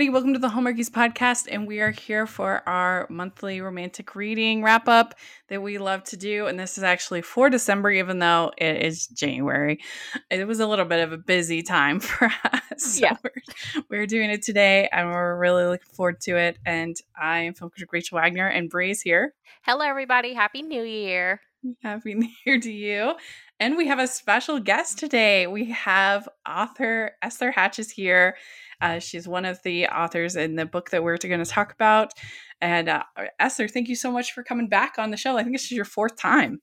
everybody. Welcome to the Homeworkies Podcast, and we are here for our monthly romantic reading wrap-up that we love to do, and this is actually for December, even though it is January. It was a little bit of a busy time for us. So yeah. We're doing it today, and we're really looking forward to it, and I am film critic Rachel Wagner, and Bree's here. Hello, everybody. Happy New Year. Happy New Year to you. And we have a special guest today. We have author Esther Hatch is here. She's one of the authors in the book that we're going to talk about. And Esther, thank you so much for coming back on the show. I think this is your fourth time.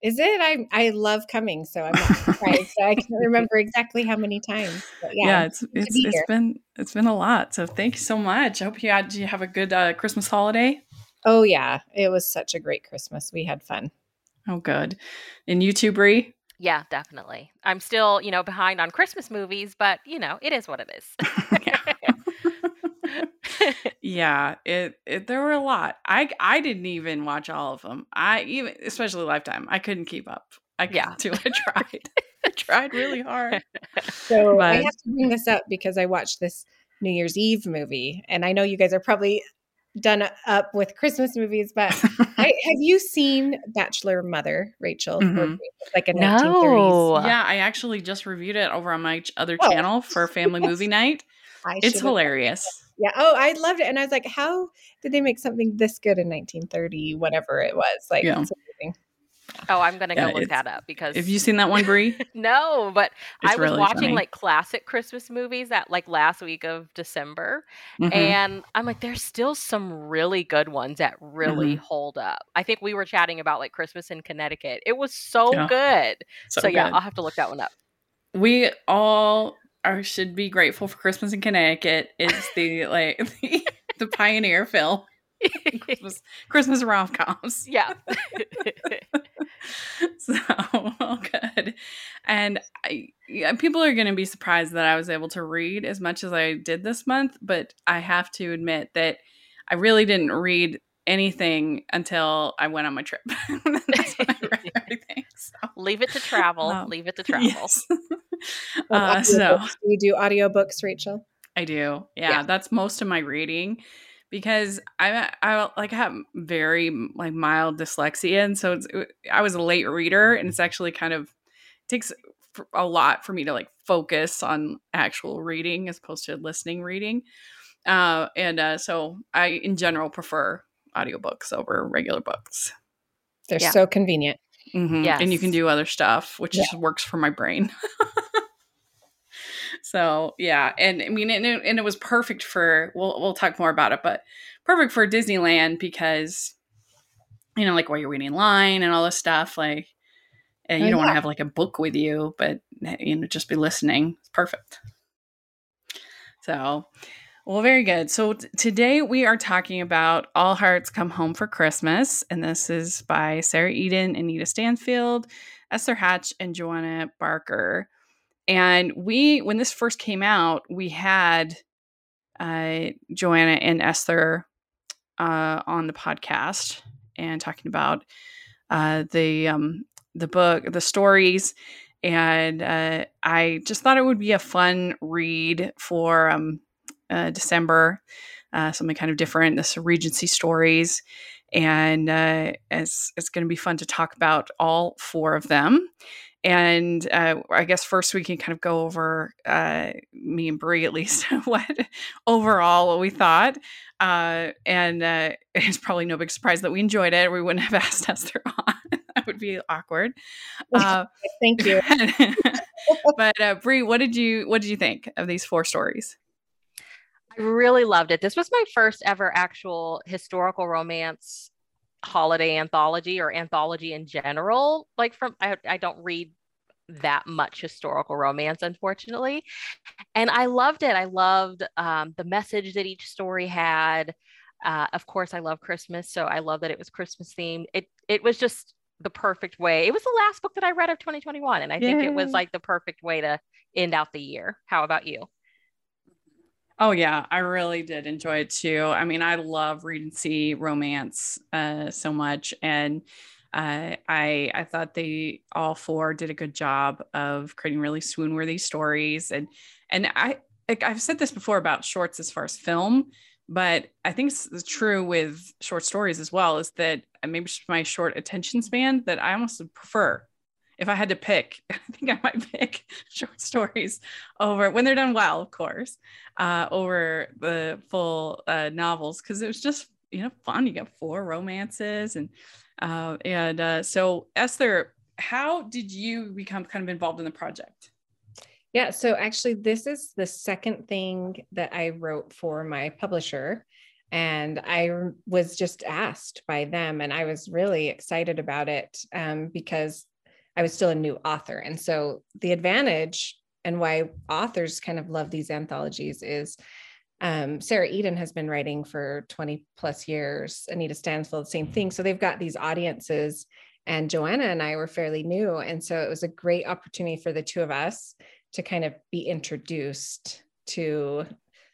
Is it? I love coming, so I'm not surprised. I can't remember exactly how many times. But yeah, it's been a lot. So thank you so much. I hope you have a good Christmas holiday. Oh yeah, it was such a great Christmas. We had fun. Oh good. And you too, Bree? Yeah, definitely. I'm still, behind on Christmas movies, but, it is what it is. Yeah, there were a lot. I didn't even watch all of them. Especially Lifetime, I couldn't keep up. I tried. I tried really hard. So I have to bring this up because I watched this New Year's Eve movie, and I know you guys are probably done up with Christmas movies, but have you seen Bachelor Mother, Rachel? Mm-hmm. Like a 1930s. Yeah, I actually just reviewed it over on my other channel for family movie night. It's hilarious. Yeah. Oh, I loved it. And I was like, how did they make something this good in 1930, whatever it was? Like, yeah. It's amazing. Oh, I'm going to go look that up because... Have you seen that one, Bree? No, but I was really watching funny. Classic Christmas movies that last week of December. Mm-hmm. And I'm like, there's still some really good ones that really hold up. I think we were chatting about Christmas in Connecticut. It was so good. So I'll have to look that one up. We all should be grateful for Christmas in Connecticut. It's the the pioneer film. Christmas rom-coms. Yeah. So, well, good. And people are going to be surprised that I was able to read as much as I did this month, but I have to admit that I really didn't read anything until I went on my trip. That's when I read everything. So. Leave it to travel. Leave it to travel. Yes. Do you do audiobooks, Rachel? I do. Yeah, that's most of my reading. Because I have very mild dyslexia, and so I was a late reader, and it's actually kind of takes a lot for me to focus on actual reading as opposed to listening reading, so I in general prefer audiobooks over regular books. They're so convenient, mm-hmm. Yes. And you can do other stuff, which just works for my brain. So, yeah. And I mean, and it was perfect for, we'll talk more about it, but perfect for Disneyland because, while you're waiting in line and all this stuff, and you don't want to have a book with you, but, just be listening. It's perfect. So, well, very good. So today we are talking about All Hearts Come Home for Christmas. And this is by Sarah Eden, Anita Stansfield, Esther Hatch, and Joanna Barker. And when this first came out, we had Joanna and Esther on the podcast and talking about the book, the stories. And I just thought it would be a fun read for December, something kind of different. This Regency stories, and it's going to be fun to talk about all four of them. And I guess first we can kind of go over, me and Bree at least, what we thought. And it's probably no big surprise that we enjoyed it. We wouldn't have asked Esther on. That would be awkward. Thank you. But Bree, what did you think of these four stories? I really loved it. This was my first ever actual historical romance holiday anthology or anthology in general. I don't read that much historical romance, unfortunately. And I loved it. I loved the message that each story had. Of course, I love Christmas. So I love that it was Christmas themed. It was just the perfect way. It was the last book that I read of 2021. And I think it was the perfect way to end out the year. How about you? Oh, yeah. I really did enjoy it, too. I mean, I love Regency romance so much. And I thought they all four did a good job of creating really swoon-worthy stories. And like I've said this before about shorts as far as film, but I think it's true with short stories as well, is that maybe it's my short attention span that I almost prefer. If I had to pick, I think I might pick short stories over, when they're done well, of course, over the full novels, because it was just, you know, fun. You got four romances, and so Esther, how did you become kind of involved in the project? Yeah, so actually, this is the second thing that I wrote for my publisher. And I was just asked by them, and I was really excited about it because I was still a new author. And so the advantage, and why authors kind of love these anthologies, is Sarah Eden has been writing for 20 plus years, Anita Stansfield, same thing. So they've got these audiences, and Joanna and I were fairly new. And so it was a great opportunity for the two of us to kind of be introduced to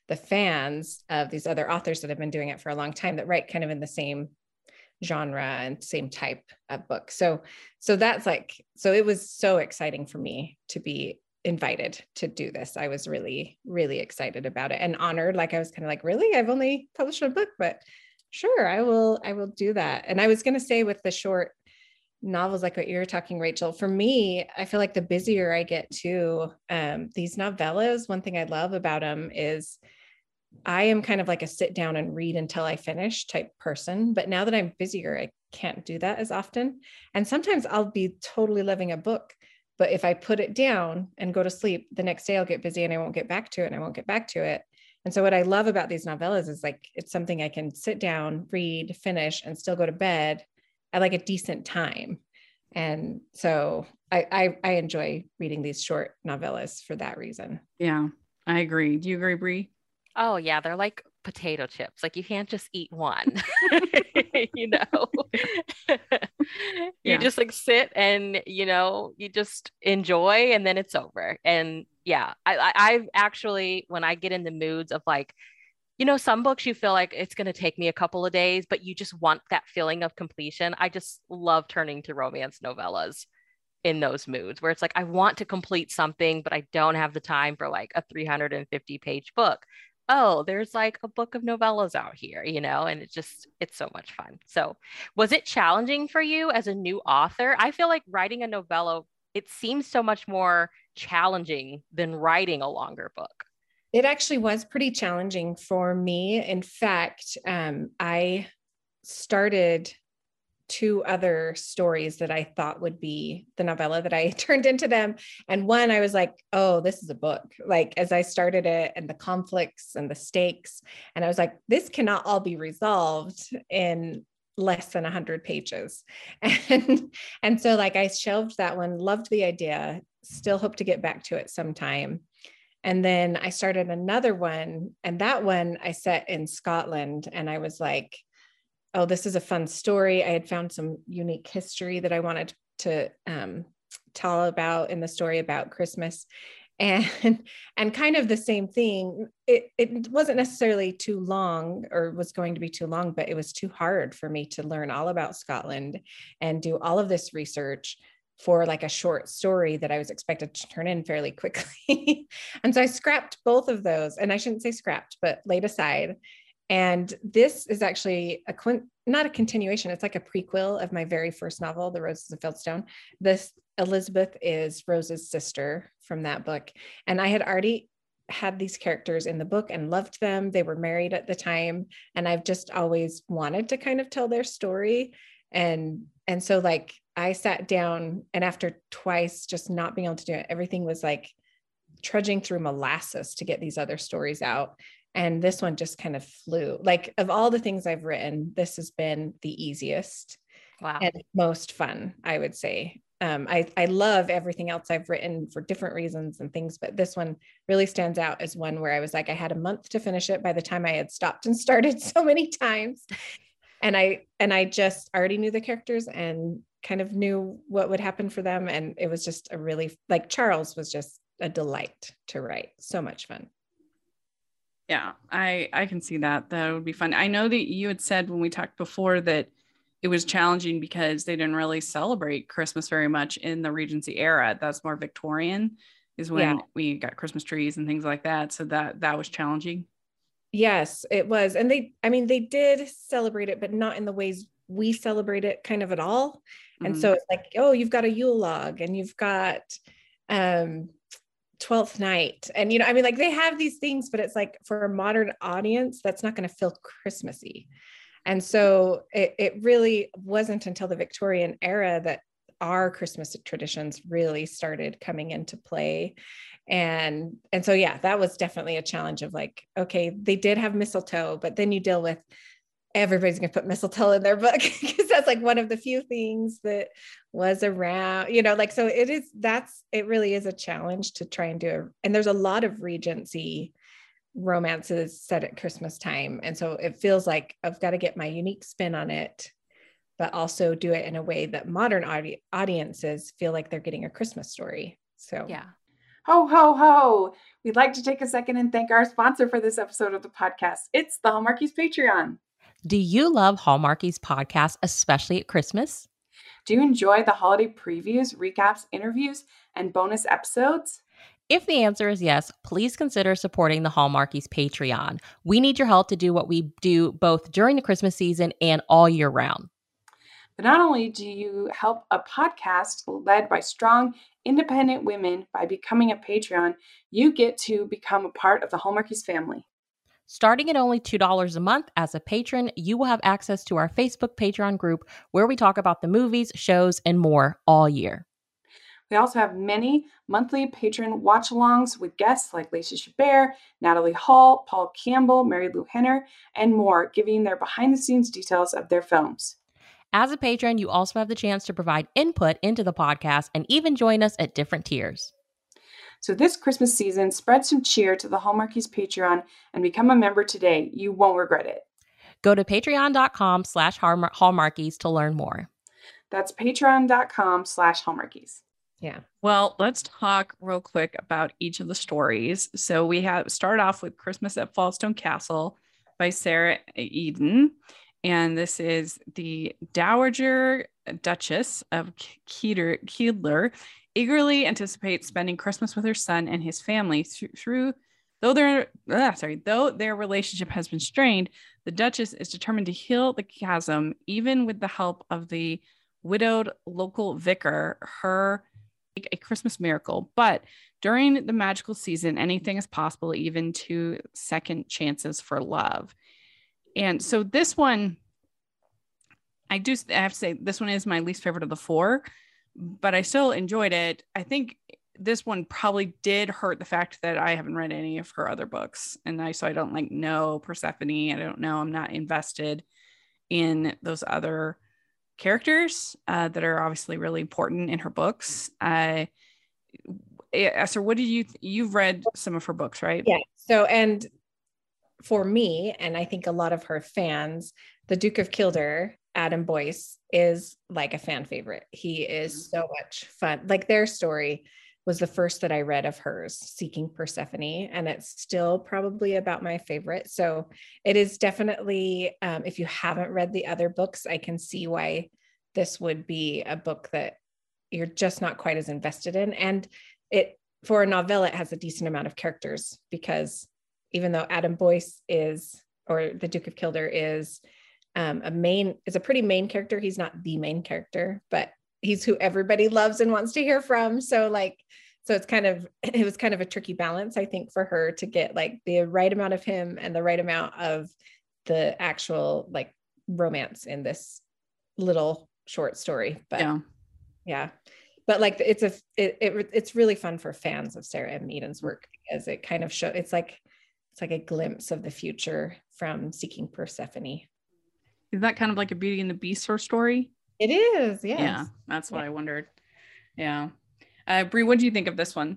the fans of these other authors that have been doing it for a long time, that write kind of in the same genre and same type of book. So that's like, so it was so exciting for me to be invited to do this. I was really, really excited about it and honored. Like, I was kind of like, really, I've only published a book, but sure, I will do that. And I was going to say, with the short novels, like what you were talking, Rachel, for me, I feel like the busier I get to these novellas, one thing I love about them is I am kind of like a sit down and read until I finish type person. But now that I'm busier, I can't do that as often. And sometimes I'll be totally loving a book, but if I put it down and go to sleep, the next day I'll get busy and I won't get back to it. And so what I love about these novellas is, like, it's something I can sit down, read, finish, and still go to bed at like a decent time. And so I enjoy reading these short novellas for that reason. Yeah, I agree. Do you agree, Bree? Oh yeah, they're like potato chips. Like, you can't just eat one. You know. You just like sit and, you know, you just enjoy, and then it's over. And yeah, I've actually, when I get in the moods of, like, you know, some books you feel like it's going to take me a couple of days, but you just want that feeling of completion. I just love turning to romance novellas in those moods where it's like, I want to complete something, but I don't have the time for like a 350 page book. Oh, there's like a book of novellas out here, you know, and it's so much fun. So was it challenging for you as a new author? I feel like writing a novella, it seems so much more challenging than writing a longer book. It actually was pretty challenging for me. In fact, I started two other stories that I thought would be the novella that I turned into them. And one, I was like, oh, this is a book. Like, as I started it, and the conflicts and the stakes, and I was like, this cannot all be resolved in less than 100 pages. And so, like, I shelved that one, loved the idea, still hope to get back to it sometime. And then I started another one, and that one I set in Scotland. And I was like, oh, this is a fun story. I had found some unique history that I wanted to tell about in the story about Christmas, and kind of the same thing. It wasn't necessarily too long, or was going to be too long, but it was too hard for me to learn all about Scotland and do all of this research for like a short story that I was expected to turn in fairly quickly. And so I scrapped both of those, and I shouldn't say scrapped, but laid aside. And this is actually not a continuation. It's like a prequel of my very first novel, The Roses of Fieldstone. This Elizabeth is Rose's sister from that book. And I had already had these characters in the book and loved them. They were married at the time. And I've just always wanted to kind of tell their story. And so, like, I sat down, and after twice just not being able to do it, everything was like trudging through molasses to get these other stories out. And this one just kind of flew. Like, of all the things I've written, this has been the easiest. Wow. And most fun, I would say. I love everything else I've written for different reasons and things, but this one really stands out as one where I was like, I had a month to finish it by the time I had stopped and started so many times. And I just already knew the characters and kind of knew what would happen for them. And it was just a really, like, Charles was just a delight to write. So much fun. Yeah, I can see that. That would be fun. I know that you had said when we talked before that it was challenging because they didn't really celebrate Christmas very much in the Regency era. That's more Victorian. is when we got Christmas trees and things like that. So that was challenging. Yes, it was. And they did celebrate it, but not in the ways we celebrate it kind of at all. Mm-hmm. And so it's like, oh, you've got a Yule log and you've got 12th night. And, they have these things, but it's like for a modern audience, that's not going to feel Christmassy. And so it really wasn't until the Victorian era that our Christmas traditions really started coming into play. And so, that was definitely a challenge of like, okay, they did have mistletoe, but then you deal with everybody's going to put mistletoe in their book because that's like one of the few things that was around, so it really is a challenge to try and do. And there's a lot of Regency romances set at Christmas time. And so it feels like I've got to get my unique spin on it, but also do it in a way that modern audiences feel like they're getting a Christmas story. So yeah. Ho, ho, ho. We'd like to take a second and thank our sponsor for this episode of the podcast. It's the Homeworkies Patreon. Do you love Hallmarkies Podcast, especially at Christmas? Do you enjoy the holiday previews, recaps, interviews, and bonus episodes? If the answer is yes, please consider supporting the Hallmarkies Patreon. We need your help to do what we do both during the Christmas season and all year round. But not only do you help a podcast led by strong, independent women by becoming a Patreon, you get to become a part of the Hallmarkies family. Starting at only $2 a month as a patron, you will have access to our Facebook Patreon group where we talk about the movies, shows, and more all year. We also have many monthly patron watch-alongs with guests like Lacey Chabert, Natalie Hall, Paul Campbell, Mary Lou Henner, and more, giving their behind-the-scenes details of their films. As a patron, you also have the chance to provide input into the podcast and even join us at different tiers. So this Christmas season, spread some cheer to the Hallmarkies Patreon and become a member today. You won't regret it. Go to patreon.com/Hallmarkies to learn more. That's patreon.com/Hallmarkies. Yeah. Well, let's talk real quick about each of the stories. So we have started off with Christmas at Fallstone Castle by Sarah Eden. And this is the Dowager Duchess of Kildare. Eagerly anticipates spending Christmas with her son and his family though their relationship has been strained. The Duchess is determined to heal the chasm, even with the help of the widowed local vicar, a Christmas miracle. But during the magical season, anything is possible, even to second chances for love. And so this one, I have to say this one is my least favorite of the four, but I still enjoyed it. I think this one probably did hurt the fact that I haven't read any of her other books. And so I don't know Persephone. I don't know. I'm not invested in those other characters that are obviously really important in her books. Esther, what did you've read some of her books, right? Yeah. So, and for me, and I think a lot of her fans, the Duke of Kildare, Adam Boyce, is like a fan favorite. He is so much fun. Like, their story was the first that I read of hers, Seeking Persephone, and it's still probably about my favorite. So it is definitely, if you haven't read the other books, I can see why this would be a book that you're just not quite as invested in. And it, for a novella, it has a decent amount of characters, because even though Adam Boyce or the Duke of Kildare is a pretty main character, he's not the main character, but he's who everybody loves and wants to hear from. So it was kind of a tricky balance, I think, for her to get like the right amount of him and the right amount of the actual like romance in this little short story. But but like it's really fun for fans of Sarah M. Eden's work, because it kind of shows, it's like a glimpse of the future from Seeking Persephone. Is that kind of like a Beauty and the Beast sort of story? It is, yes. Yeah, that's what I wondered. Yeah. Brie, what do you think of this one?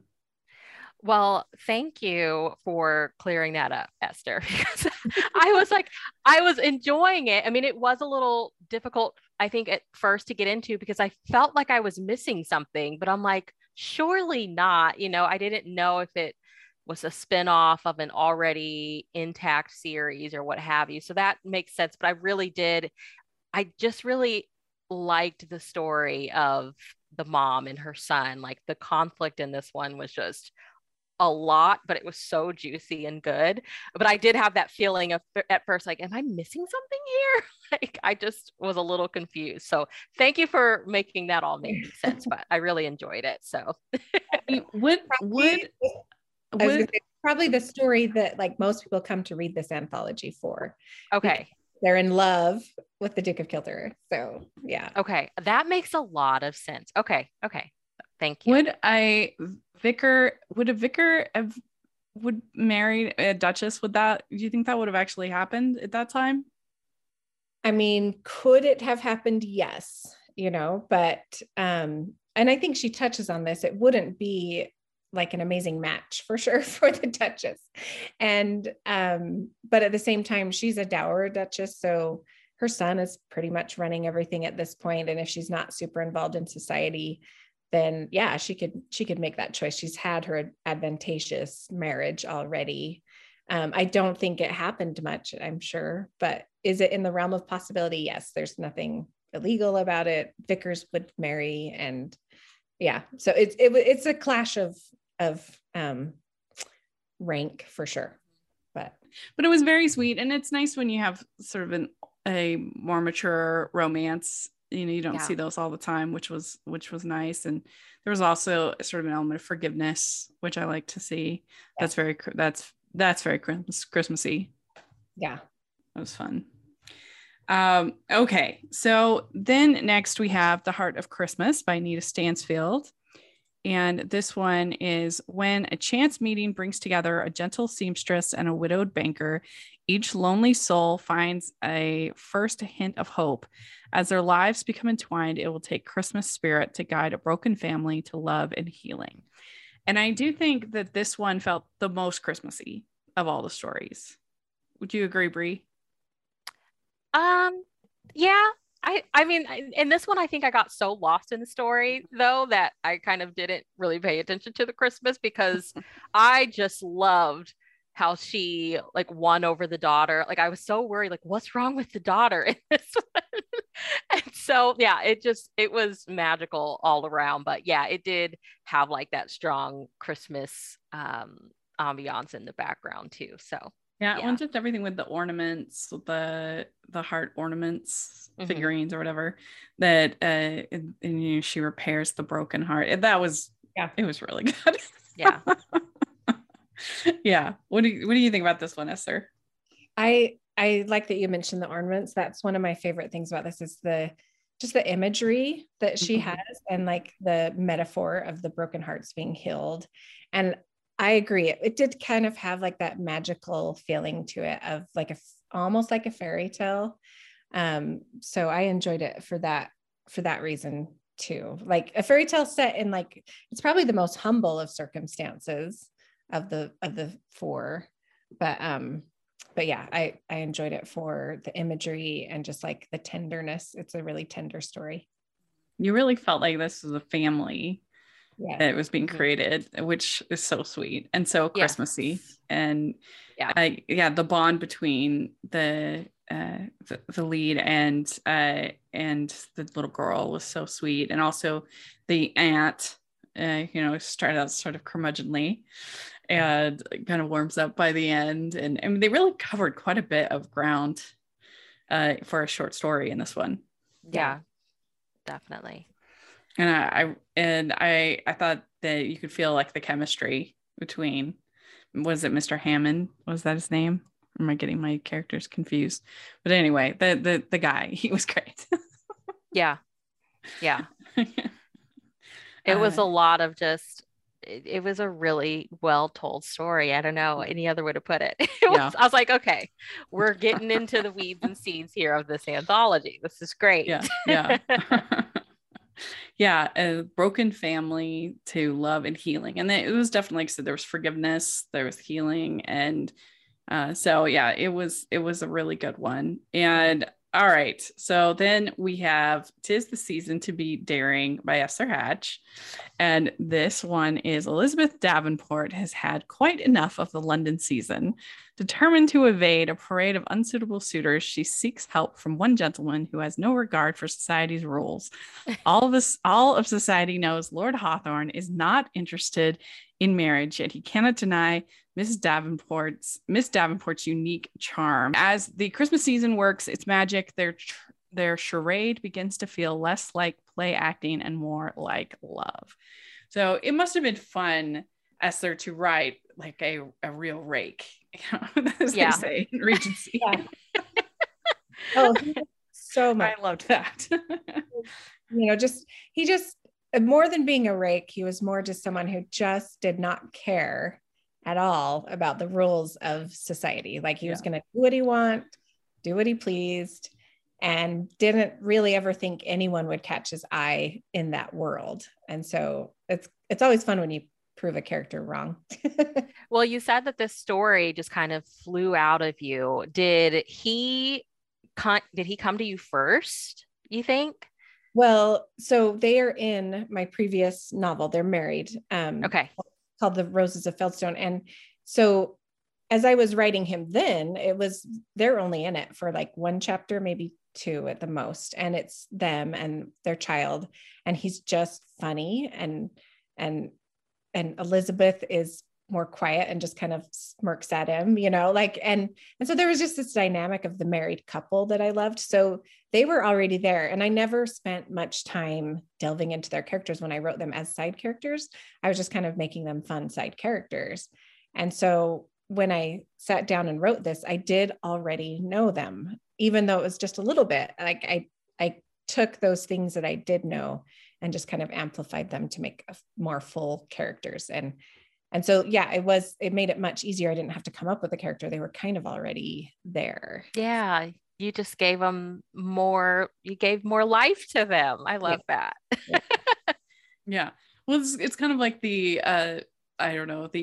Well, thank you for clearing that up, Esther. Because I was enjoying it. I mean, it was a little difficult, I think, at first to get into, because I felt like I was missing something, but I'm like, surely not. I didn't know if it was a spinoff of an already intact series or what have you. So that makes sense. But I just really liked the story of the mom and her son. Like the conflict in this one was just a lot, but it was so juicy and good. But I did have that feeling of at first, like, am I missing something here? Like, I just was a little confused. So thank you for making that all make sense, but I really enjoyed it. So would probably the story that like most people come to read this anthology for. Okay. They're in love with the Duke of Kildare. So yeah. Okay. That makes a lot of sense. Okay. Okay. Thank you. Would a vicar marry a duchess? Do you think that would have actually happened at that time? I mean, could it have happened? Yes, and I think she touches on this. It wouldn't be like an amazing match for sure for the duchess. And, but at the same time, she's a dower duchess. So her son is pretty much running everything at this point. And if she's not super involved in society, then yeah, she could make that choice. She's had her advantageous marriage already. I don't think it happened much, I'm sure, but is it in the realm of possibility? Yes, there's nothing illegal about it. Vicars would marry, and yeah, so it's a clash of rank for sure, but it was very sweet, and it's nice when you have sort of a more mature romance. You don't see those all the time, which was nice. And there was also sort of an element of forgiveness, which I like to see. Yeah. That's very Christmassy. Yeah. That was fun. Okay. So then next we have The Heart of Christmas by Anita Stansfield. And this one is when a chance meeting brings together a gentle seamstress and a widowed banker. Each lonely soul finds a first hint of hope. As their lives become entwined, it will take Christmas spirit to guide a broken family to love and healing. And I do think that this one felt the most Christmassy of all the stories. Would you agree, Brie? Yeah. I mean, in this one, I think I got so lost in the story, though, that I kind of didn't really pay attention to the Christmas, because I just loved how she like won over the daughter. Like I was so worried, like what's wrong with the daughter in this one? And so, yeah, it was magical all around, but yeah, it did have like that strong Christmas ambiance in the background too. So yeah, I wanted everything with the ornaments, the heart ornaments, figurines or whatever that, she repairs the broken heart. It was really good. Yeah. Yeah. What do you think about this one, Esther? I like that you mentioned the ornaments. That's one of my favorite things about this is just the imagery that she has and like the metaphor of the broken hearts being healed. And I agree. It did kind of have like that magical feeling to it of like almost like a fairy tale. So I enjoyed it for that reason too. Like a fairy tale set in like, it's probably the most humble of circumstances of the four, but yeah, I enjoyed it for the imagery and just like the tenderness. It's a really tender story. You really felt like this was a family that was being created, which is so sweet and so Christmassy. Yes. And the bond between the lead and the little girl was so sweet, and also the aunt. Started out sort of curmudgeonly and kind of warms up by the end. And I mean, they really covered quite a bit of ground for a short story in this one. Yeah, definitely. And I thought that you could feel like the chemistry between, was it Mr. Hammond? Was that his name? Or am I getting my characters confused? But anyway, the guy, he was great. Yeah. Yeah. It was a lot of just, it was a really well-told story. I don't know any other way to put it. I was like, okay, we're getting into the weeds and seeds here of this anthology. This is great. Yeah, yeah. Yeah, a broken family to love and healing. And it was definitely, like I said, there was forgiveness, there was healing. And so, yeah, it was a really good one. And All right. So then we have Tis the Season to Be Daring by Esther Hatch. And this one is Elizabeth Davenport has had quite enough of the London season. Determined to evade a parade of unsuitable suitors, she seeks help from one gentleman who has no regard for society's rules. All of society knows Lord Hawthorne is not interested in marriage, yet he cannot deny Miss Davenport's unique charm. As the Christmas season works its magic, their charade begins to feel less like play acting and more like love. So it must have been fun, Esther, to write like a real rake, as they say in Regency. Oh, so much. I loved that. He just more than being a rake, he was more just someone who just did not care at all about the rules of society. Like he was going to do what he wanted, do what he pleased, and didn't really ever think anyone would catch his eye in that world. And so it's always fun when you prove a character wrong. Well, you said that this story just kind of flew out of you. Did he come to you first, you think? Well, so they are in my previous novel. They're married. Okay. Called The Roses of Fieldstone. And so as I was writing him then, they're only in it for like one chapter, maybe two at the most. And it's them and their child. And he's just funny. And Elizabeth is more quiet and just kind of smirks at him, and so there was just this dynamic of the married couple that I loved. So they were already there, and I never spent much time delving into their characters when I wrote them as side characters. I was just kind of making them fun side characters. And so when I sat down and wrote this, I did already know them, even though it was just a little bit. Like I took those things that I did know and just kind of amplified them to make more full characters. And so, it made it much easier. I didn't have to come up with a character. They were kind of already there. Yeah. You just gave them more life to them. I love that. Yeah. Well, it's kind of like the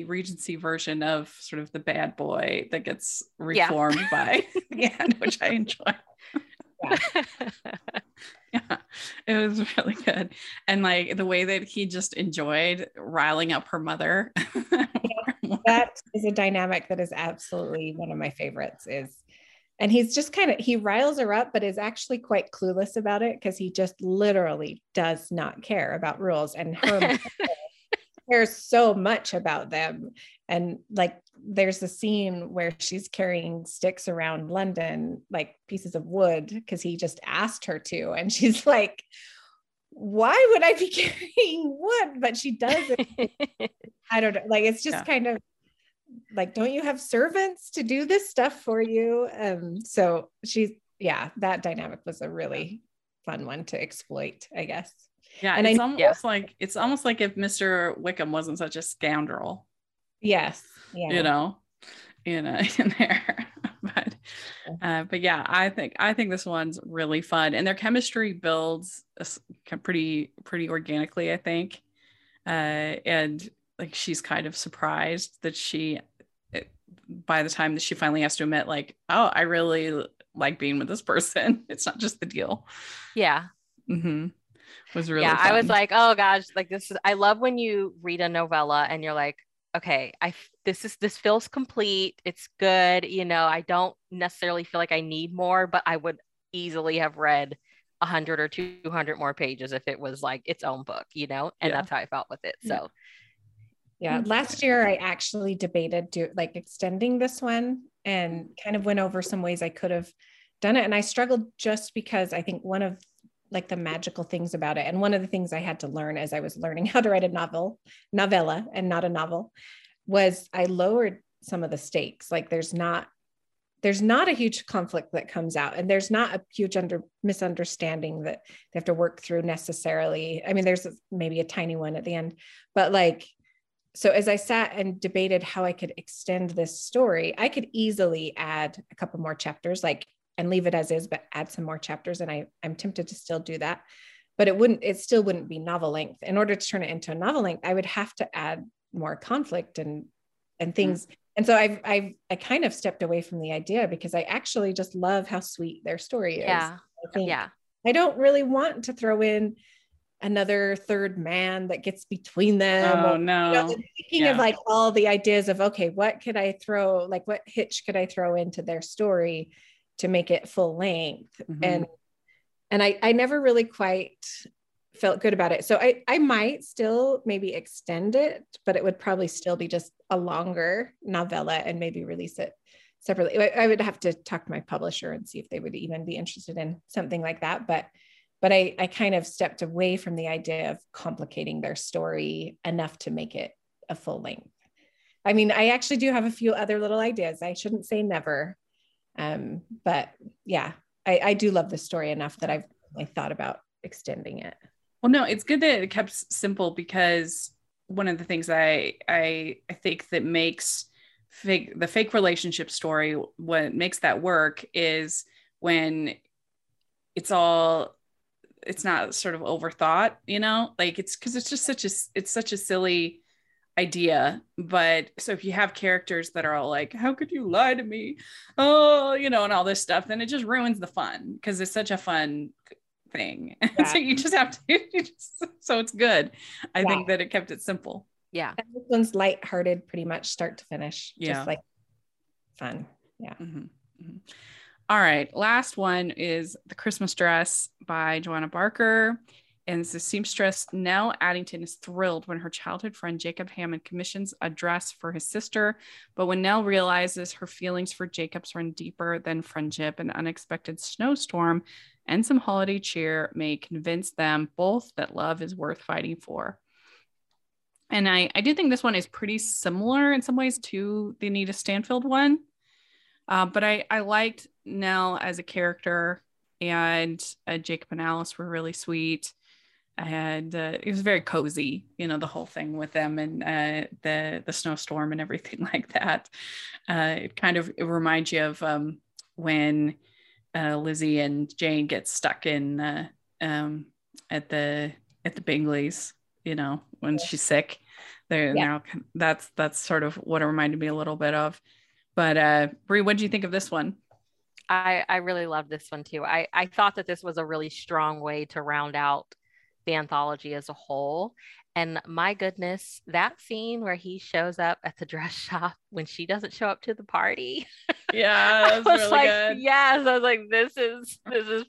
Regency version of sort of the bad boy that gets reformed by the end, which I enjoy. Yeah, it was really good. And like the way that he just enjoyed riling up her mother. That is a dynamic that is absolutely one of my favorites and he's just he riles her up, but is actually quite clueless about it because he just literally does not care about rules, and her cares so much about them. And like, there's a scene where she's carrying sticks around London, like pieces of wood, because he just asked her to. And she's like, why would I be carrying wood? But she doesn't. I don't know. Like, it's just kind of like, don't you have servants to do this stuff for you? So that dynamic was a really fun one to exploit, I guess. Yeah. And it's almost like if Mr. Wickham wasn't such a scoundrel. Yes. Yeah. In there, but yeah, I think this one's really fun, and their chemistry builds pretty organically, I think. And like, she's kind of surprised that by the time that she finally has to admit, like, oh, I really like being with this person. It's not just the deal. Yeah. Mm-hmm. Was really fun. I was like, oh gosh, like I love when you read a novella and you're like, okay, this feels complete. It's good. I don't necessarily feel like I need more, but I would easily have read 100 or 200 more pages if it was like its own book, and that's how I felt with it. So yeah. Last year I actually debated extending this one and kind of went over some ways I could have done it. And I struggled just because I think one of like the magical things about it, and one of the things I had to learn as I was learning how to write a novella and not a novel, was I lowered some of the stakes. Like there's not a huge conflict that comes out, and there's not a huge misunderstanding that they have to work through necessarily. I mean, there's maybe a tiny one at the end, but like, so as I sat and debated how I could extend this story, I could easily add a couple more chapters, like, and leave it as is, but add some more chapters. And I'm tempted to still do that, but it still wouldn't be novel length. In order to turn it into a novel length, I would have to add more conflict and things And so I kind of stepped away from the idea because I actually just love how sweet their story is. Yeah. I don't really want to throw in another third man that gets between them. Oh, no. Thinking of like all the ideas of, okay, what could I throw? Like what hitch could I throw into their story to make it full length? Mm-hmm. And I never really quite felt good about it. So I might still maybe extend it, but it would probably still be just a longer novella and maybe release it separately. I would have to talk to my publisher and see if they would even be interested in something like that. But I kind of stepped away from the idea of complicating their story enough to make it a full length. I mean, I actually do have a few other little ideas. I shouldn't say never. But yeah, I do love this story enough that I've thought about extending it. Well, no, it's good that it kept simple, because one of the things I think that makes the fake relationship story, what makes that work is when it's not sort of overthought, like it's, cause it's just such a silly idea. But so if you have characters that are all like, how could you lie to me? Oh, and all this stuff, then it just ruins the fun. Cause it's such a fun thing. Yeah. So you just have to, so it's good. I think that it kept it simple. Yeah. And this one's lighthearted pretty much start to finish. Yeah. Just like fun. Yeah. Mm-hmm. Mm-hmm. All right. Last one is The Christmas Dress by Joanna Barker. And this is seamstress Nell Addington is thrilled when her childhood friend Jacob Hammond commissions a dress for his sister. But when Nell realizes her feelings for Jacob's run deeper than friendship, an unexpected snowstorm and some holiday cheer may convince them both that love is worth fighting for. And I do think this one is pretty similar in some ways to the Anita Stansfield one. But I liked Nell as a character, and Jacob and Alice were really sweet, and it was very cozy, the whole thing with them and the snowstorm and everything like that. It reminds you of when Lizzie and Jane get stuck in at the Bingleys, when she's sick. That's sort of what it reminded me a little bit of. But Bree, what did you think of this one? I really loved this one too. I thought that this was a really strong way to round out the anthology as a whole. And my goodness, that scene where he shows up at the dress shop when she doesn't show up to the party. Yeah, that was really good. Yes, I was like, this is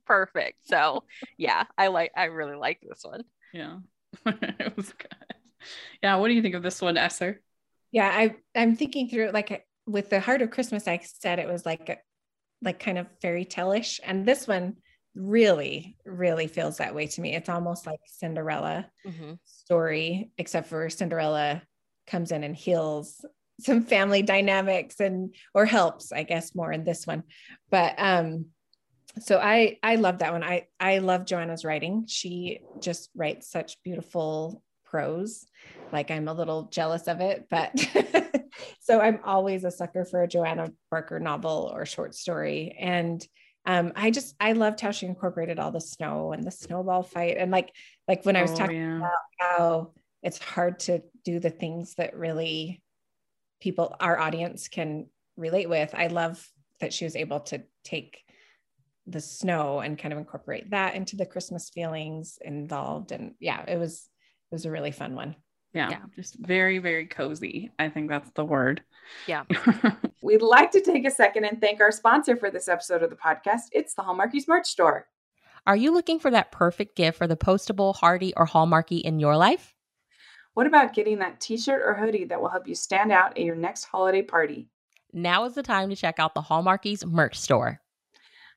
perfect. So yeah, I really like this one. Yeah, it was good. Yeah, what do you think of this one, Esther? Yeah, I'm thinking through it like. With The Heart of Christmas, I said it was like kind of fairy tale-ish. And this one really, really feels that way to me. It's almost like Cinderella story, except for Cinderella comes in and heals some family dynamics or helps, I guess, more in this one. But so I love that one. I love Joanna's writing. She just writes such beautiful prose. Like I'm a little jealous of it, but so I'm always a sucker for a Joanna Barker novel or short story. And I loved how she incorporated all the snow and the snowball fight. And like when I was talking about how it's hard to do the things that really our audience can relate with. I love that she was able to take the snow and kind of incorporate that into the Christmas feelings involved. And yeah, it was a really fun one. Yeah. Just very, very cozy. I think that's the word. Yeah. We'd like to take a second and thank our sponsor for this episode of the podcast. It's the Hallmarkies Merch Store. Are you looking for that perfect gift for the postable, hearty, or Hallmarky in your life? What about getting that t-shirt or hoodie that will help you stand out at your next holiday party? Now is the time to check out the Hallmarkies Merch Store.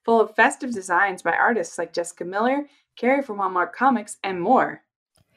Full of festive designs by artists like Jessica Miller, Carrie from Hallmark Comics, and more.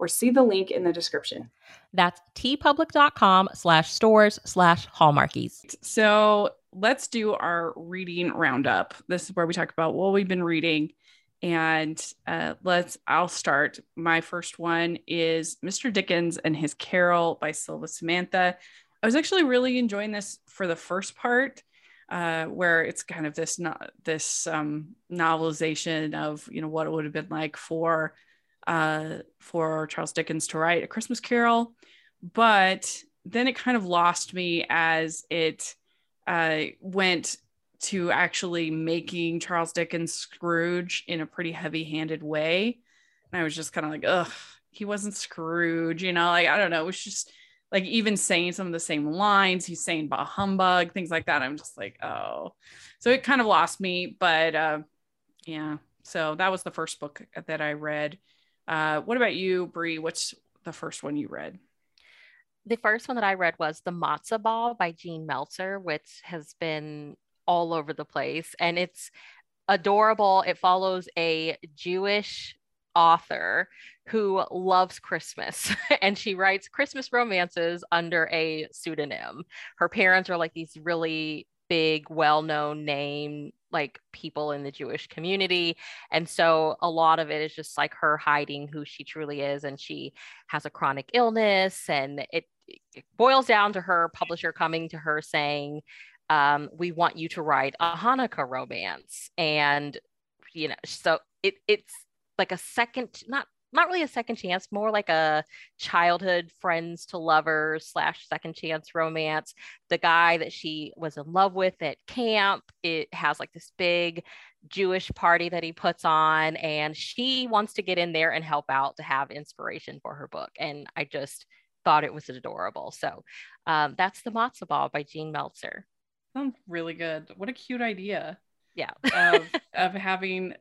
or see the link in the description. That's tpublic.com/stores/Hallmarkies. So let's do our reading roundup. This is where we talk about what we've been reading. And I'll start. My first one is Mr. Dickens and His Carol by Silva Samantha. I was actually really enjoying this for the first part, where it's kind of this novelization of, you know, what it would have been like for Charles Dickens to write A Christmas Carol. But then it kind of lost me as it went to actually making Charles Dickens Scrooge in a pretty heavy-handed way. And I was just kind of like, ugh, he wasn't Scrooge, you know, like, I don't know. It was just like, even saying some of the same lines, he's saying bah humbug, things like that. I'm just like, oh, so it kind of lost me, but yeah. So that was the first book that I read. What about you, Bree? What's the first one you read? The first one that I read was The Matzah Ball by Jean Meltzer, which has been all over the place, and it's adorable. It follows a Jewish author who loves Christmas, and she writes Christmas romances under a pseudonym. Her parents are like these really big, well-known name, like, people in the Jewish community. And so a lot of it is just like her hiding who she truly is. And she has a chronic illness, and it boils down to her publisher coming to her saying, we want you to write a Hanukkah romance. And, you know, so it's like a second, not really a second chance, more like a childhood friends to lovers / second chance romance. The guy that she was in love with at camp, it has like this big Jewish party that he puts on, and she wants to get in there and help out to have inspiration for her book. And I just thought it was adorable. So that's The Matzah Ball by Jean Meltzer. Sounds really good. What a cute idea. Yeah. of having,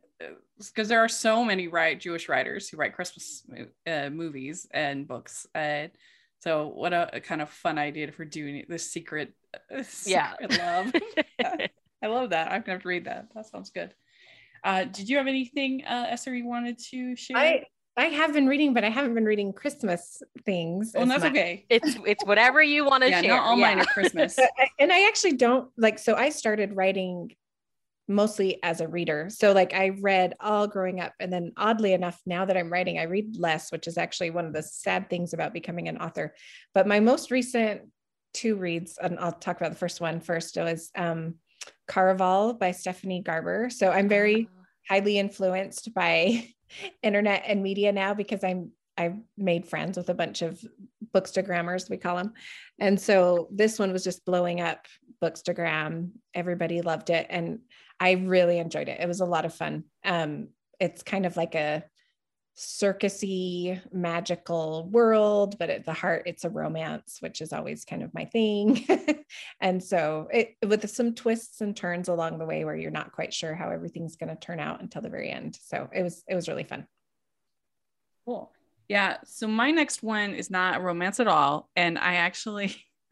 because there are so many Jewish writers who write Christmas movies and books. So what a kind of fun idea for doing this secret love. I love that. I'm going to have to read that. That sounds good. Did you have anything, Esther, you wanted to share? I have been reading, but I haven't been reading Christmas things. Well, that's okay. It's whatever you want to share. Not all mine are Christmas. And I actually don't like, so I started writing mostly as a reader. So like I read all growing up, and then oddly enough, now that I'm writing, I read less, which is actually one of the sad things about becoming an author. But my most recent two reads, and I'll talk about the first one first, was Caraval by Stephanie Garber. So I'm very highly influenced by internet and media now, because I've made friends with a bunch of bookstagrammers, we call them. And so this one was just blowing up Bookstagram. Everybody loved it, and I really enjoyed it. It was a lot of fun. It's kind of like a circusy, magical world, but at the heart, it's a romance, which is always kind of my thing. And so with some twists and turns along the way where you're not quite sure how everything's going to turn out until the very end. So it was really fun. Cool. Yeah. So my next one is not a romance at all. And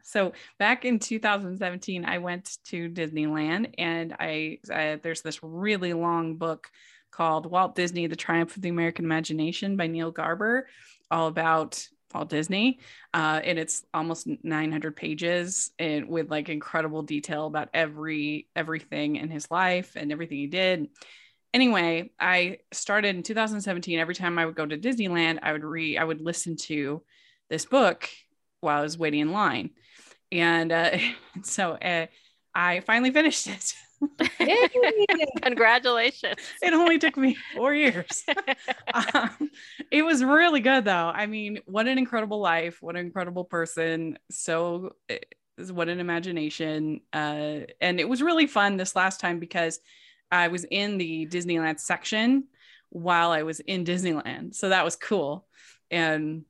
so back in 2017, I went to Disneyland, and I there's this really long book called Walt Disney: The Triumph of the American Imagination by Neil Garber, all about Walt Disney. And it's almost 900 pages, and with like incredible detail about everything in his life and everything he did. Anyway, I started in 2017. Every time I would go to Disneyland, I would listen to this book while I was waiting in line. And so I finally finished it. Yay. Congratulations. It only took me 4 years. It was really good though. I mean, what an incredible life, what an incredible person. So what an imagination. And it was really fun this last time because I was in the Disneyland section while I was in Disneyland. So that was cool. And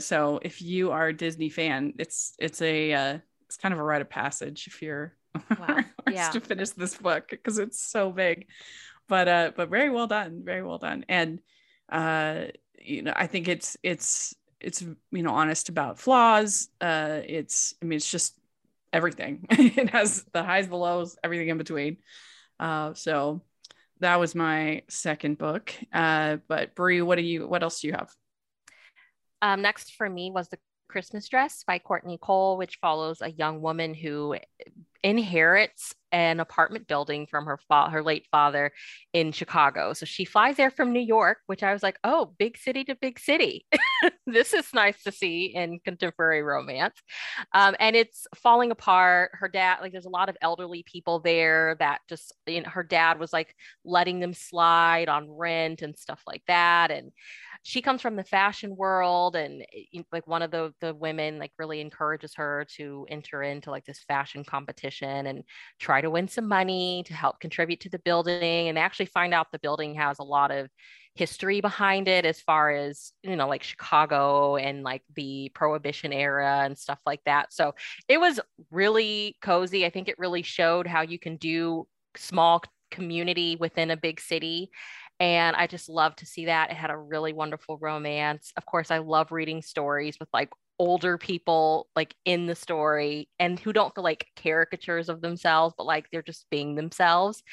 so if you are a Disney fan, it's kind of a rite of passage if you're to finish this book, because it's so big, but very well done. Very well done. And, you know, I think it's, you know, honest about flaws. It's just everything. It has the highs, the lows, everything in between. So that was my second book. But Bree, what else do you have? Next for me was The Christmas Dress by Courtney Cole, which follows a young woman who inherits an apartment building from her late father in Chicago. So she flies there from New York, which I was like, oh, big city to big city. This is nice to see in contemporary romance. And it's falling apart. Her dad, like there's a lot of elderly people there that just, you know, her dad was like letting them slide on rent and stuff like that. And she comes from the fashion world, and like one of the women like really encourages her to enter into like this fashion competition and try to win some money to help contribute to the building. And they actually find out the building has a lot of history behind it, as far as, you know, like Chicago and like the Prohibition era and stuff like that. So it was really cozy. I think it really showed how you can do small community within a big city. And I just love to see that. It had a really wonderful romance. Of course, I love reading stories with like older people like in the story, and who don't feel like caricatures of themselves, but like they're just being themselves.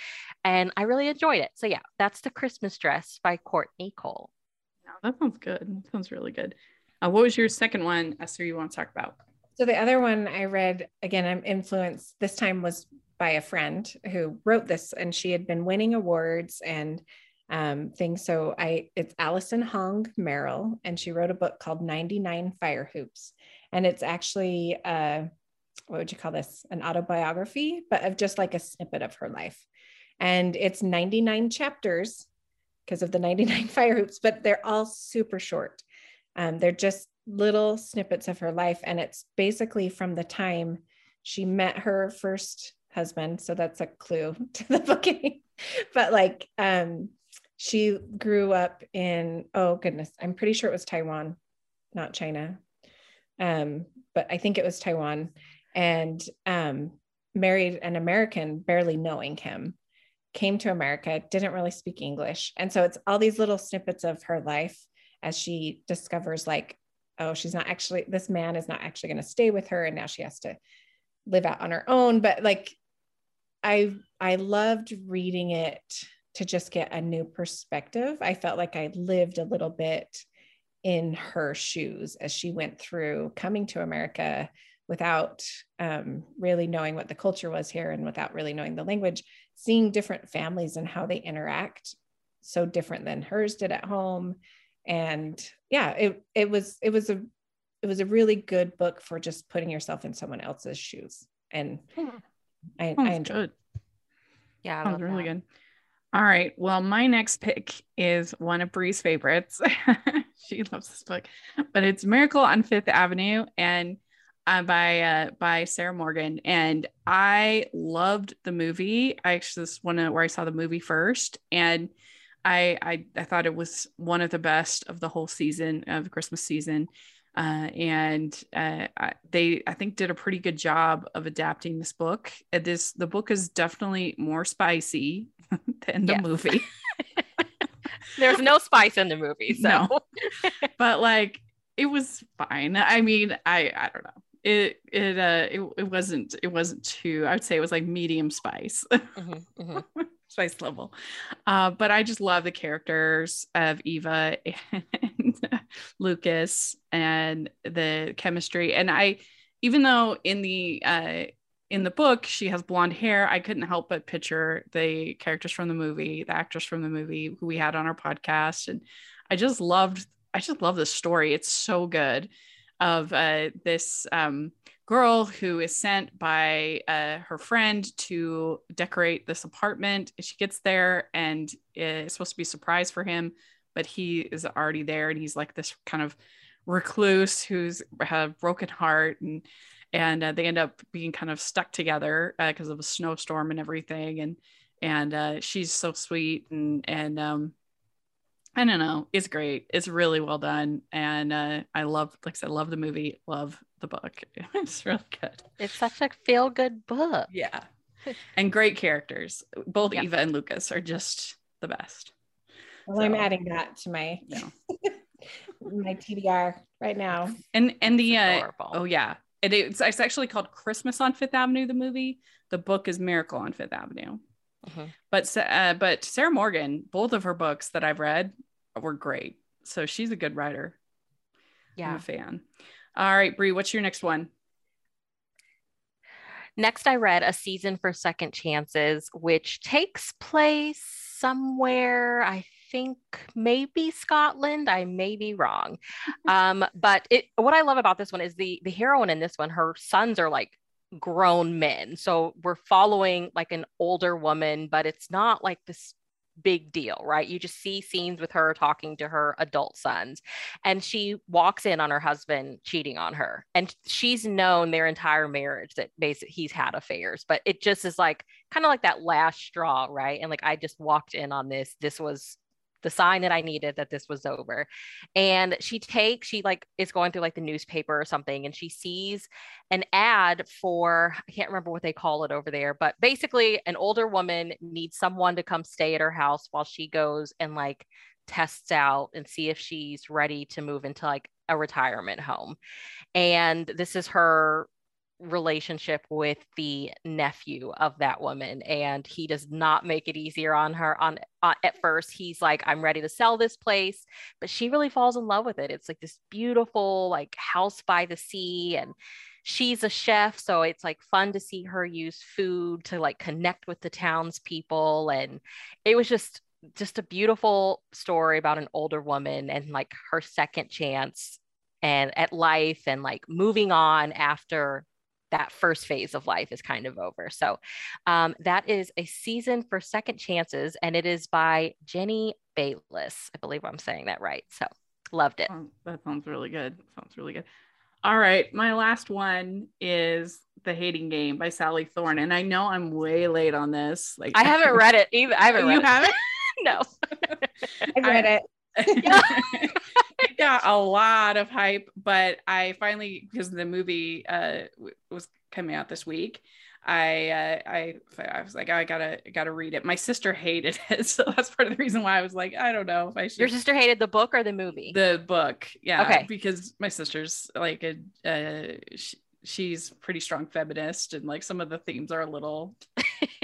And I really enjoyed it. So yeah, that's The Christmas Dress by Courtney Cole. Wow, that sounds good. That sounds really good. What was your second one, Esther, you want to talk about? So the other one I read, again, I'm influenced, this time was by a friend who wrote this, and she had been winning awards and things. So it's Allison Hong Merrill, and she wrote a book called 99 Fire Hoops. And it's actually, what would you call this? An autobiography, but of just like a snippet of her life. And it's 99 chapters because of the 99 fire hoops, but they're all super short. They're just little snippets of her life. And it's basically from the time she met her first husband. So that's a clue to the booking, but like, she grew up in, oh goodness, I'm pretty sure it was Taiwan, not China. But I think it was Taiwan, and married an American, barely knowing him, came to America, didn't really speak English. And so it's all these little snippets of her life as she discovers like, oh, this man is not actually going to stay with her. And now she has to live out on her own. But like, I loved reading it to just get a new perspective. I felt like I lived a little bit in her shoes as she went through coming to America without really knowing what the culture was here, and without really knowing the language, seeing different families and how they interact, so different than hers did at home. And yeah, it was a really good book for just putting yourself in someone else's shoes. And I enjoyed it. Yeah, that was really good. All right. Well, my next pick is one of Bree's favorites. She loves this book, but it's Miracle on Fifth Avenue, and by Sarah Morgan. And I loved the movie. I actually, this one where I saw the movie first, and I thought it was one of the best of the whole season of the Christmas season. They did a pretty good job of adapting this book. The book is definitely more spicy than the movie. There's no spice in the movie, so no. But like, it was fine. I mean, I don't know. It wasn't too. I would say it was like medium spice. Mm-hmm, mm-hmm. Spice level. But I just love the characters of Eva and Lucas and the chemistry. And I, even though in the book she has blonde hair, I couldn't help but picture the characters from the movie, the actress from the movie who we had on our podcast. And I just love the story. It's so good, of this girl who is sent by her friend to decorate this apartment. She gets there and it's supposed to be a surprise for him, but he is already there, and he's like this kind of recluse who's had a broken heart, and they end up being kind of stuck together because of a snowstorm and everything. And she's so sweet, and I don't know. It's great. It's really well done. And I love, like I said, love the movie, love the book. It's really good. It's such a feel good book. Yeah. And great characters. Both Eva and Lucas are just the best. Well, so, I'm adding that to my, my TBR right now. And the, oh yeah. It's actually called Christmas on Fifth Avenue, the movie. The book is Miracle on Fifth Avenue. Mm-hmm. But Sarah Morgan, both of her books that I've read were great. So she's a good writer. Yeah. I'm a fan. All right, Bree, what's your next one? Next, I read A Season for Second Chances, which takes place somewhere, I think maybe Scotland. I may be wrong. But what I love about this one is the heroine in this one, her sons are like grown men. So we're following like an older woman, but it's not like this big deal, right? You just see scenes with her talking to her adult sons, and she walks in on her husband cheating on her, and she's known their entire marriage that basically he's had affairs, but it just is like kind of like that last straw, right? And like, I just walked in on this. This was the sign that I needed, that this was over. And she is going through like the newspaper or something, and she sees an ad for, I can't remember what they call it over there, but basically an older woman needs someone to come stay at her house while she goes and like tests out and see if she's ready to move into like a retirement home. And this is her relationship with the nephew of that woman, and he does not make it easier on her. At first he's like, I'm ready to sell this place, but she really falls in love with it. It's like this beautiful like house by the sea, and she's a chef, so it's like fun to see her use food to like connect with the townspeople. And it was just a beautiful story about an older woman and like her second chance and at life and like moving on after that first phase of life is kind of over. So that is A Season for Second Chances, and it is by Jenny Bayless. I believe I'm saying that right. So loved it. Oh, that sounds really good. All right. My last one is The Hating Game by Sally Thorne. And I know I'm way late on this. Like I haven't read it either. You haven't? No. I've read it. It got a lot of hype, but I finally, because the movie was coming out this week, I was like, oh, I gotta read it. My sister hated it, so that's part of the reason why I was like, I don't know if I should. Your sister hated the book or the movie? The book, yeah. Okay. Because my sister's like she's pretty strong feminist, and like some of the themes are a little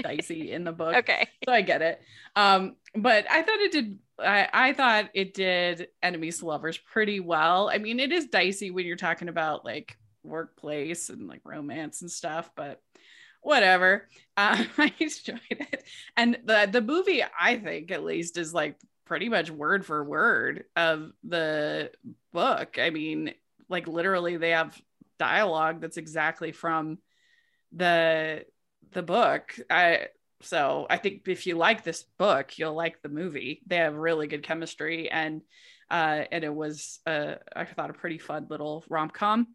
dicey in the book. Okay, so I get it. But I thought it did. I thought it did enemies to lovers pretty well. I mean, it is dicey when you're talking about like workplace and like romance and stuff, but whatever. I enjoyed it. And the movie, I think at least, is like pretty much word for word of the book. I mean, like literally they have dialogue that's exactly from the book. So I think if you like this book, you'll like the movie. They have really good chemistry, and it was I thought a pretty fun little rom-com.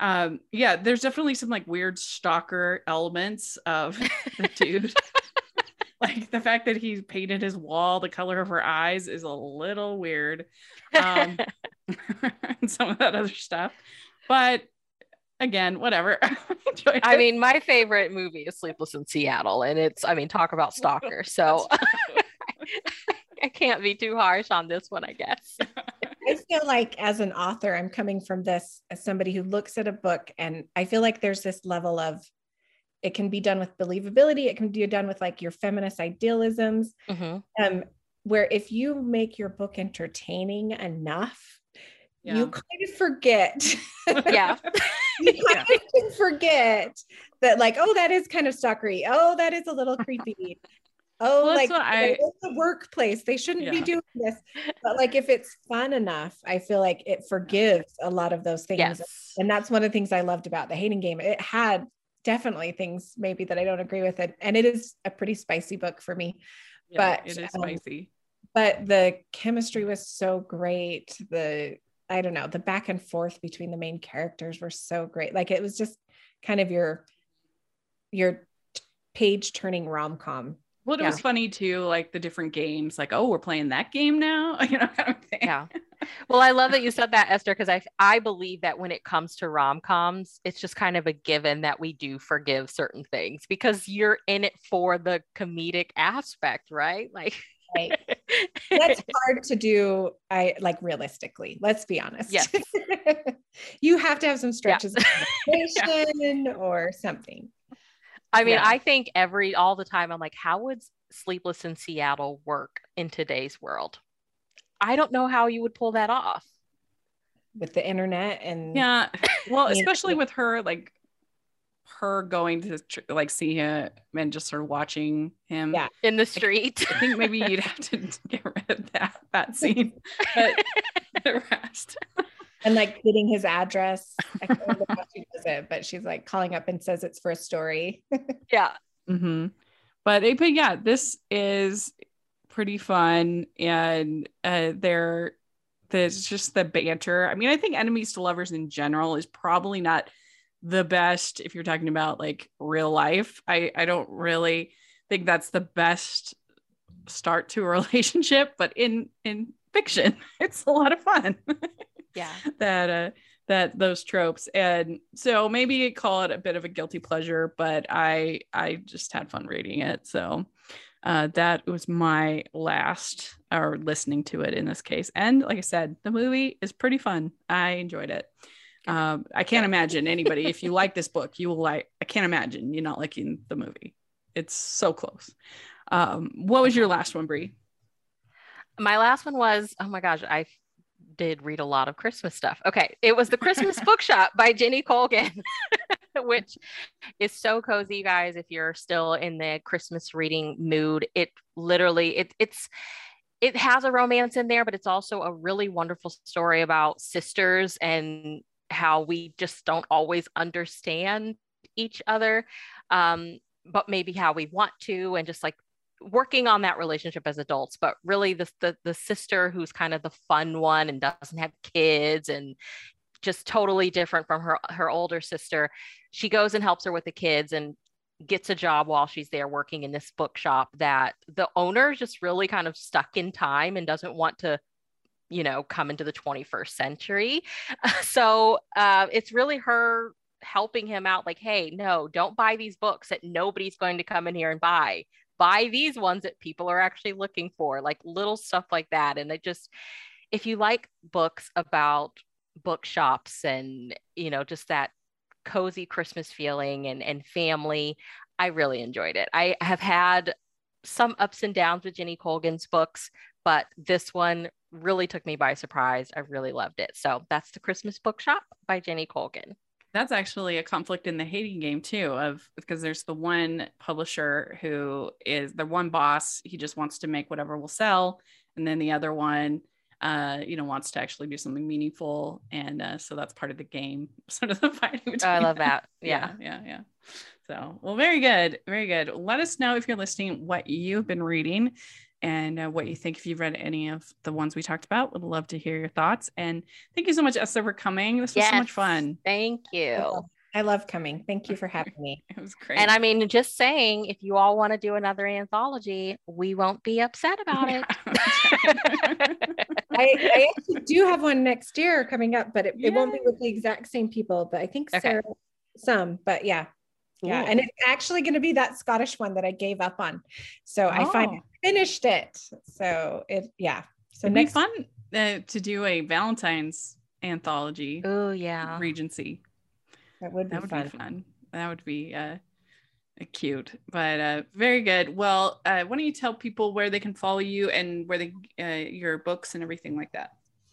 Yeah, there's definitely some like weird stalker elements of the dude. Like the fact that he painted his wall the color of her eyes is a little weird. And some of that other stuff, but again, whatever. I mean, my favorite movie is Sleepless in Seattle, and it's, I mean, talk about stalker. So I can't be too harsh on this one, I guess. I feel like as an author, I'm coming from this as somebody who looks at a book, and I feel like there's this level of, it can be done with believability. It can be done with like your feminist idealisms, mm-hmm. Where if you make your book entertaining enough, yeah. You kind of forget. Yeah. You forget that, like, oh, that is kind of stalkery. Oh, that is a little creepy. Oh, well, like the workplace, they shouldn't be doing this. But like, if it's fun enough, I feel like it forgives a lot of those things. Yes. And that's one of the things I loved about The Hating Game. It had definitely things maybe that I don't agree with it. And it is a pretty spicy book for me, yeah, but it is spicy. But the chemistry was so great. I don't know, the back and forth between the main characters were so great. Like it was just kind of your page turning rom-com. Well, it was funny too, like the different games, like, oh, we're playing that game now, you know, kind of thing. Yeah. Well, I love that you said that, Esther, because I believe that when it comes to rom-coms, it's just kind of a given that we do forgive certain things because you're in it for the comedic aspect, right? Like, right. That's hard to do. I like realistically, let's be honest. Yes. You have to have some stretches of conversation or something. I mean, I think all the time I'm like, how would Sleepless in Seattle work in today's world? I don't know how you would pull that off. with the internet and yeah, well, especially with her, like her going to like see him and just sort of watching him in the street. I think maybe you'd have to get rid of that scene, but the rest. And like getting his address. I can't remember how she does it, but she's like calling up and says it's for a story. Yeah. Mm-hmm. But yeah, this is pretty fun. And there's just the banter. I mean, I think enemies to lovers in general is probably not the best if you're talking about like real life. I don't really think that's the best start to a relationship, but in fiction, it's a lot of fun. Yeah. that those tropes. And so maybe call it a bit of a guilty pleasure, but I just had fun reading it. So that was my last, or listening to it in this case. And like I said, the movie is pretty fun. I enjoyed it. I can't imagine anybody, if you like this book, you will like, I can't imagine you not liking the movie. It's so close. What was your last one, Brie? My last one was, oh my gosh, I did read a lot of Christmas stuff. Okay. It was The Christmas Bookshop by Jenny Colgan, which is so cozy, you guys. If you're still in the Christmas reading mood, it literally, it has a romance in there, but it's also a really wonderful story about sisters and how we just don't always understand each other, but maybe how we want to, and just like working on that relationship as adults. But really the sister who's kind of the fun one and doesn't have kids and just totally different from her older sister, she goes and helps her with the kids and gets a job while she's there working in this bookshop that the owner is just really kind of stuck in time and doesn't want to, you know, come into the 21st century. So it's really her helping him out. Like, hey, no, don't buy these books that nobody's going to come in here and buy. Buy these ones that people are actually looking for, like little stuff like that. And it just, if you like books about bookshops and, you know, just that cozy Christmas feeling and family, I really enjoyed it. I have had some ups and downs with Jenny Colgan's books, but this one really took me by surprise. I really loved it. So that's The Christmas Bookshop by Jenny Colgan. That's actually a conflict in The Hating Game too, because there's the one publisher who is the one boss. He just wants to make whatever will sell. And then the other one, wants to actually do something meaningful. And so that's part of the game, sort of the fighting. I love that. Yeah. Yeah. So, well, very good. Very good. Let us know if you're listening, what you've been reading and what you think, if you've read any of the ones we talked about. Would love to hear your thoughts. And thank you so much, Esther, for coming. This was so much fun. Thank you. I love coming. Thank you for having me. It was great. And I mean, just saying, if you all want to do another anthology, we won't be upset about it. I actually do have one next year coming up, but it won't be with the exact same people, but I think Sarah, some, but yeah. Yeah. Ooh. And it's actually going to be that Scottish one that I gave up on. So I finished it. So So it'd next be fun to do a Valentine's anthology. Oh yeah. Regency. That would be fun. That would be cute, but very good. Well, why don't you tell people where they can follow you and where they your books and everything like that?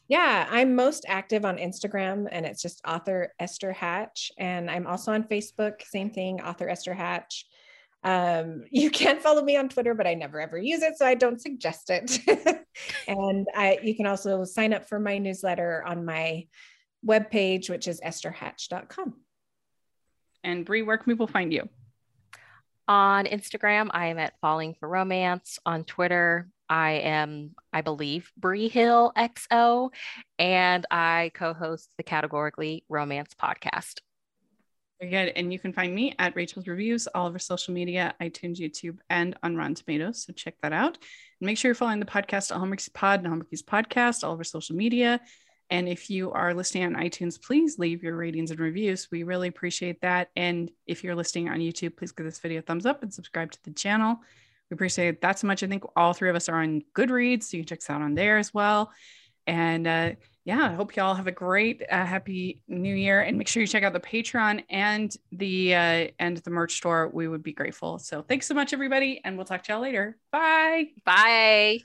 Yeah, I'm most active on Instagram, and it's just author Esther Hatch. And I'm also on Facebook, same thing, author Esther Hatch. You can follow me on Twitter, but I never ever use it, so I don't suggest it. And you can also sign up for my newsletter on my webpage, which is estherhatch.com. And Brie, where can people find you? On Instagram, I am at Falling for Romance. On Twitter, I am, I believe, Bree Hill XO, and I co-host the Categorically Romance podcast. Very good. And you can find me at Rachel's Reviews, all over social media, iTunes, YouTube, and on Rotten Tomatoes. So check that out. And make sure you're following the podcast at Homeworkies Pod and Homeworkies Podcast, all over social media. And if you are listening on iTunes, please leave your ratings and reviews. We really appreciate that. And if you're listening on YouTube, please give this video a thumbs up and subscribe to the channel. We appreciate that so much. I think all three of us are on Goodreads, so you can check us out on there as well. And I hope y'all have a great, happy new year. And make sure you check out the Patreon and the merch store. We would be grateful. So thanks so much, everybody. And we'll talk to y'all later. Bye. Bye.